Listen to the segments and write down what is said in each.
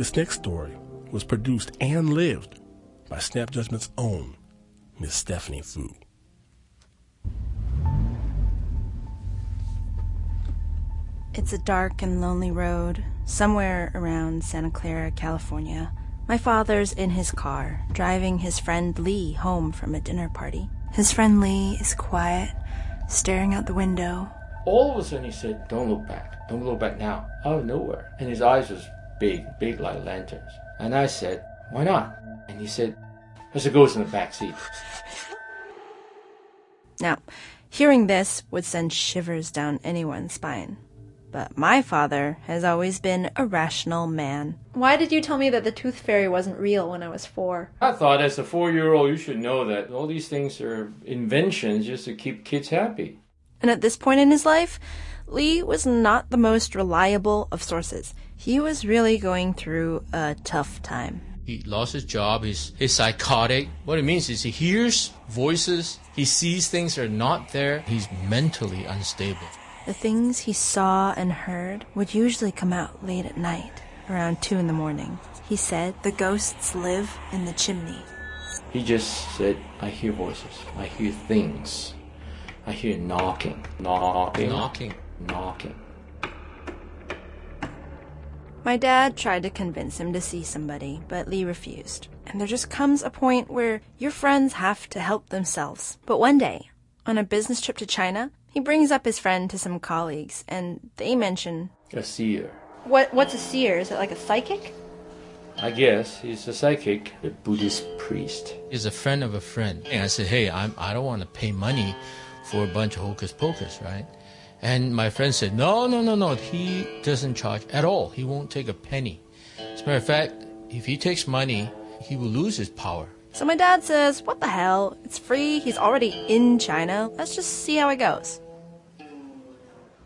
This next story was produced and lived by Snap Judgment's own Miss Stephanie Foo. It's a dark and lonely road somewhere around Santa Clara, California. My father's in his car, driving his friend Lee home from a dinner party. His friend Lee is quiet, staring out the window. All of a sudden he said, "Don't look back. Don't look back now." Out of nowhere. And his eyes was big, big like lanterns. And I said, "Why not?" And he said, "There's a ghost in the back seat." Now, hearing this would send shivers down anyone's spine. But my father has always been a rational man. Why did you tell me that the tooth fairy wasn't real when I was 4? I thought as a 4-year-old you should know that all these things are inventions just to keep kids happy. And at this point in his life, Lee was not the most reliable of sources. He was really going through a tough time. He lost his job. He's psychotic. What it means is he hears voices. He sees things that are not there. He's mentally unstable. The things he saw and heard would usually come out late at night, around 2 in the morning. He said the ghosts live in the chimney. He just said, "I hear voices. I hear things. I hear knocking, knocking, knocking, knocking." My dad tried to convince him to see somebody, but Lee refused. And there just comes a point where your friends have to help themselves. But one day, on a business trip to China, he brings up his friend to some colleagues, and they mention a seer. What's a seer? Is it like a psychic? I guess he's a psychic, a Buddhist priest. He's a friend of a friend. And I said, "Hey, I don't want to pay money for a bunch of hocus pocus, right?" And my friend said, No. He doesn't charge at all. He won't take a penny. As a matter of fact, if he takes money, he will lose his power." So my dad says, "What the hell? It's free. He's already in China. Let's just see how it goes."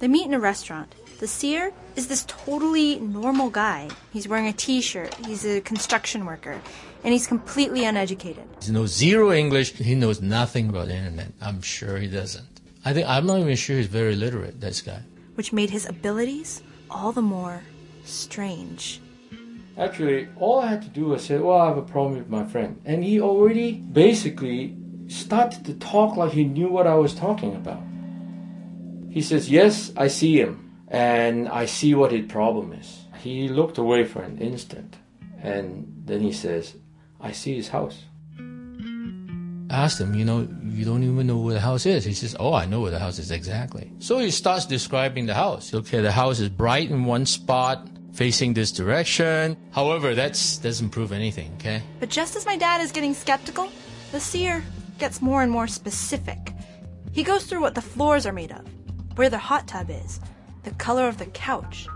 They meet in a restaurant. The seer is this totally normal guy. He's wearing a t-shirt. He's a construction worker. And he's completely uneducated. He knows zero English. He knows nothing about the internet. I'm sure he doesn't. I'm not even sure he's very literate, this guy. Which made his abilities all the more strange. Actually, all I had to do was say, "Well, I have a problem with my friend." And he already basically started to talk like he knew what I was talking about. He says, "Yes, I see him, and I see what his problem is." He looked away for an instant, and then he says, "I see his house." I asked him, "You don't even know where the house is." He says, "Oh, I know where the house is exactly." So he starts describing the house. "Okay, the house is bright in one spot, facing this direction." However, that doesn't prove anything, okay? But just as my dad is getting skeptical, the seer gets more and more specific. He goes through what the floors are made of, where the hot tub is, the color of the couch,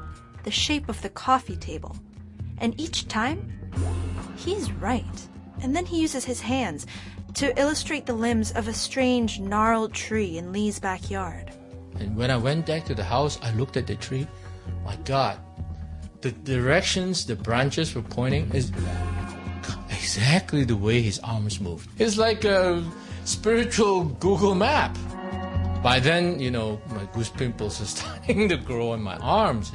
the shape of the coffee table. And each time, he's right. And then he uses his hands to illustrate the limbs of a strange, gnarled tree in Lee's backyard. And when I went back to the house, I looked at the tree. My God. The directions the branches were pointing is exactly the way his arms moved. It's like a spiritual Google map. By then, my goose pimples are starting to grow on my arms.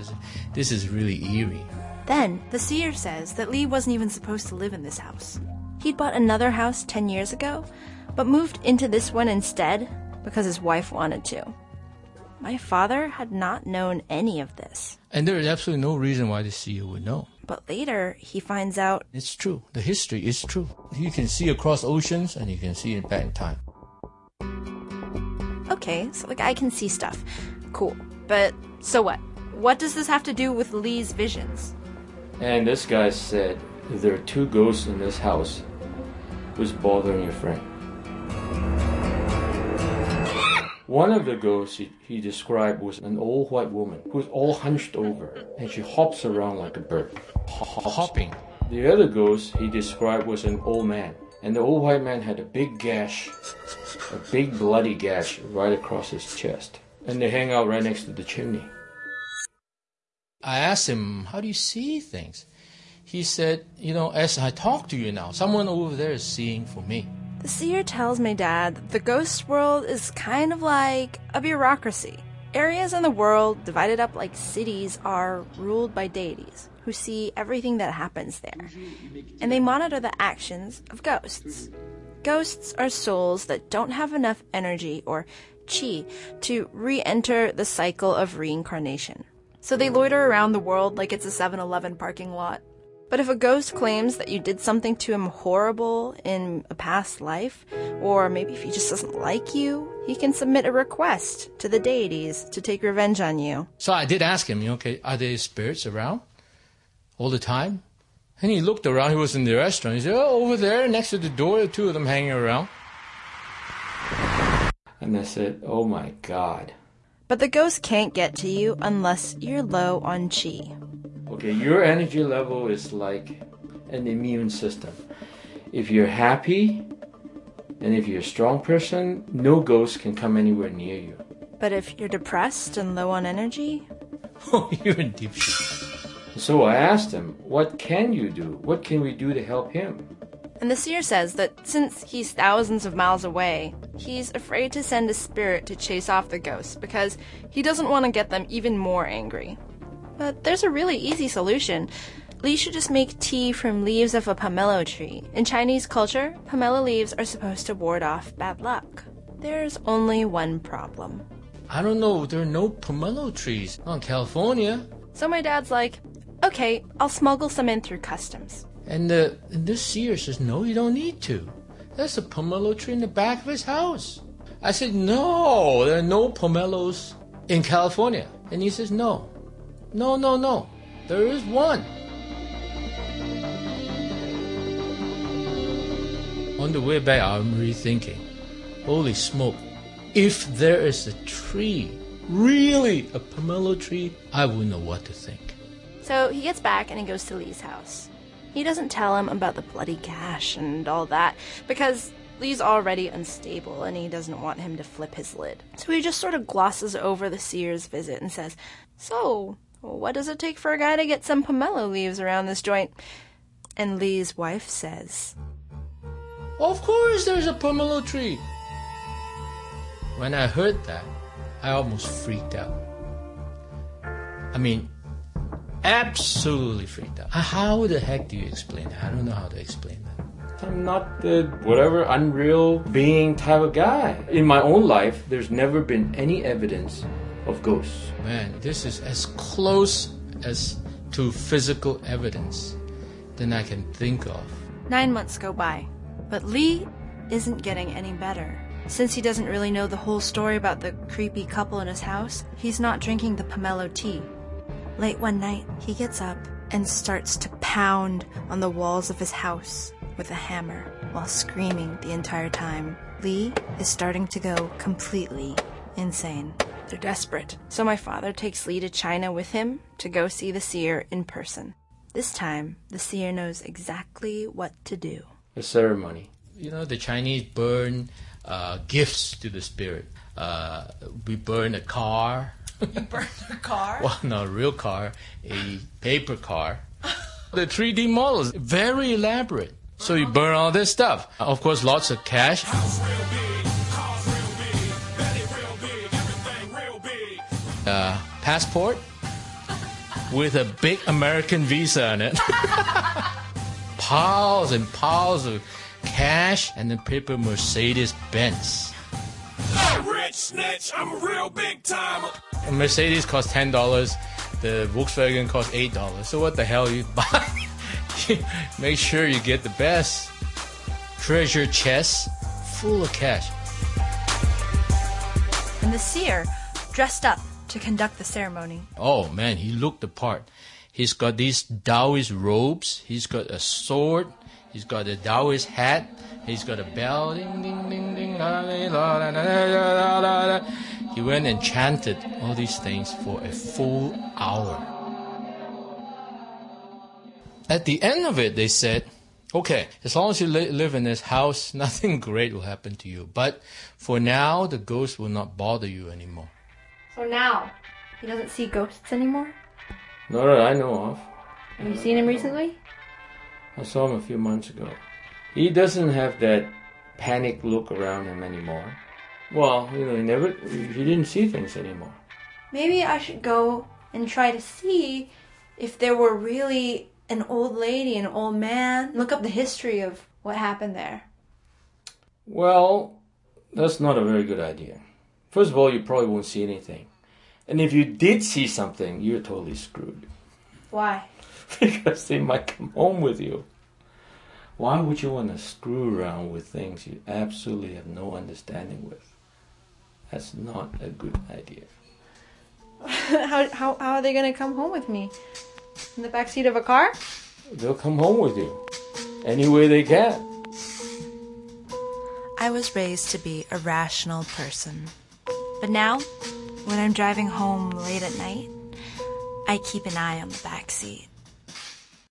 This is really eerie. Then, the seer says that Lee wasn't even supposed to live in this house. He'd bought another house 10 years ago, but moved into this one instead because his wife wanted to. My father had not known any of this. And there is absolutely no reason why the seer would know. But later, he finds out it's true. The history is true. You can see across oceans, and you can see it back in time. Okay, so I can see stuff. Cool. But so what? What does this have to do with Lee's visions? And this guy said, "There are 2 ghosts in this house. Who's bothering your friend?" One of the ghosts he described was an old white woman who's all hunched over, and she hops around like a bird. Hopping. The other ghost he described was an old man, and the old white man had a big gash, a big bloody gash right across his chest, and they hang out right next to the chimney. I asked him, "How do you see things?" He said, "As I talk to you now, someone over there is seeing for me." The seer tells my dad that the ghost world is kind of like a bureaucracy. Areas in the world divided up like cities are ruled by deities. who see everything that happens there, and they monitor the actions of ghosts. Ghosts are souls that don't have enough energy or chi to re-enter the cycle of reincarnation. So they loiter around the world like it's a 7-Eleven parking lot. But if a ghost claims that you did something to him horrible in a past life, or maybe if he just doesn't like you, he can submit a request to the deities to take revenge on you. So I did ask him, okay, are there spirits around all the time? And he looked around. He was in the restaurant. He said, oh, over there next to the door, the two of them hanging around. And I said, oh, my God. But the ghost can't get to you unless you're low on chi. Okay, your energy level is like an immune system. If you're happy and if you're a strong person, no ghost can come anywhere near you. But if you're depressed and low on energy? Oh, you're in deep shit. So I asked him, what can you do? What can we do to help him? And the seer says that since he's thousands of miles away, he's afraid to send a spirit to chase off the ghosts because he doesn't want to get them even more angry. But there's a really easy solution. Lee should just make tea from leaves of a pomelo tree. In Chinese culture, pomelo leaves are supposed to ward off bad luck. There's only one problem. I don't know, there are no pomelo trees in California. So my dad's like, okay, I'll smuggle some in through customs. And this seer says, no, you don't need to. There's a pomelo tree in the back of his house. I said, no, there are no pomelos in California. And he says, no. No, no, no. There is one. On the way back, I'm rethinking. Holy smoke. If there is a tree, really a pomelo tree, I wouldn't know what to think. So he gets back and he goes to Lee's house. He doesn't tell him about the bloody cash and all that because Lee's already unstable and he doesn't want him to flip his lid. So he just sort of glosses over the seer's visit and says, so, what does it take for a guy to get some pomelo leaves around this joint? And Lee's wife says, of course there's a pomelo tree. When I heard that, I almost freaked out. I mean, absolutely freaked out. How the heck do you explain that? I don't know how to explain that. I'm not the whatever unreal being type of guy. In my own life, there's never been any evidence of ghosts. Man, this is as close as to physical evidence than I can think of. 9 months go by, but Lee isn't getting any better. Since he doesn't really know the whole story about the creepy couple in his house, he's not drinking the pomelo tea. Late one night, he gets up and starts to pound on the walls of his house with a hammer while screaming the entire time. Lee is starting to go completely insane. They're desperate. So my father takes Lee to China with him to go see the seer in person. This time, the seer knows exactly what to do. The ceremony. The Chinese burn gifts to the spirit. We burn a car. You burn a car? Well, no, a real car, a paper car. The 3D models, very elaborate. So you burn all this stuff. Of course, lots of cash. Passport with a big American visa on it. Piles and piles of cash and the paper Mercedes-Benz. A rich snitch, I'm a real big time. A Mercedes costs $10, the Volkswagen costs $8. So what the hell you buy? Make sure you get the best treasure chest full of cash. And the seer dressed up to conduct the ceremony. Oh man, he looked the part. He's got these Taoist robes, he's got a sword, he's got a Taoist hat, he's got a bell. Ding, ding, ding, ding, la, la, la, la, la, la, la. He went and chanted all these things for a full hour. At the end of it, they said, okay, as long as you live in this house, nothing great will happen to you. But for now, the ghosts will not bother you anymore. So now, he doesn't see ghosts anymore? Not that I know of. Have you seen him recently? I saw him a few months ago. He doesn't have that panic look around him anymore. Well, he didn't see things anymore. Maybe I should go and try to see if there were really an old lady, an old man, look up the history of what happened there. Well, that's not a very good idea. First of all, you probably won't see anything. And if you did see something, you're totally screwed. Why? Because they might come home with you. Why would you want to screw around with things you absolutely have no understanding with? That's not a good idea. How are they going to come home with me? In the backseat of a car? They'll come home with you. Any way they can. I was raised to be a rational person. But now, when I'm driving home late at night, I keep an eye on the backseat.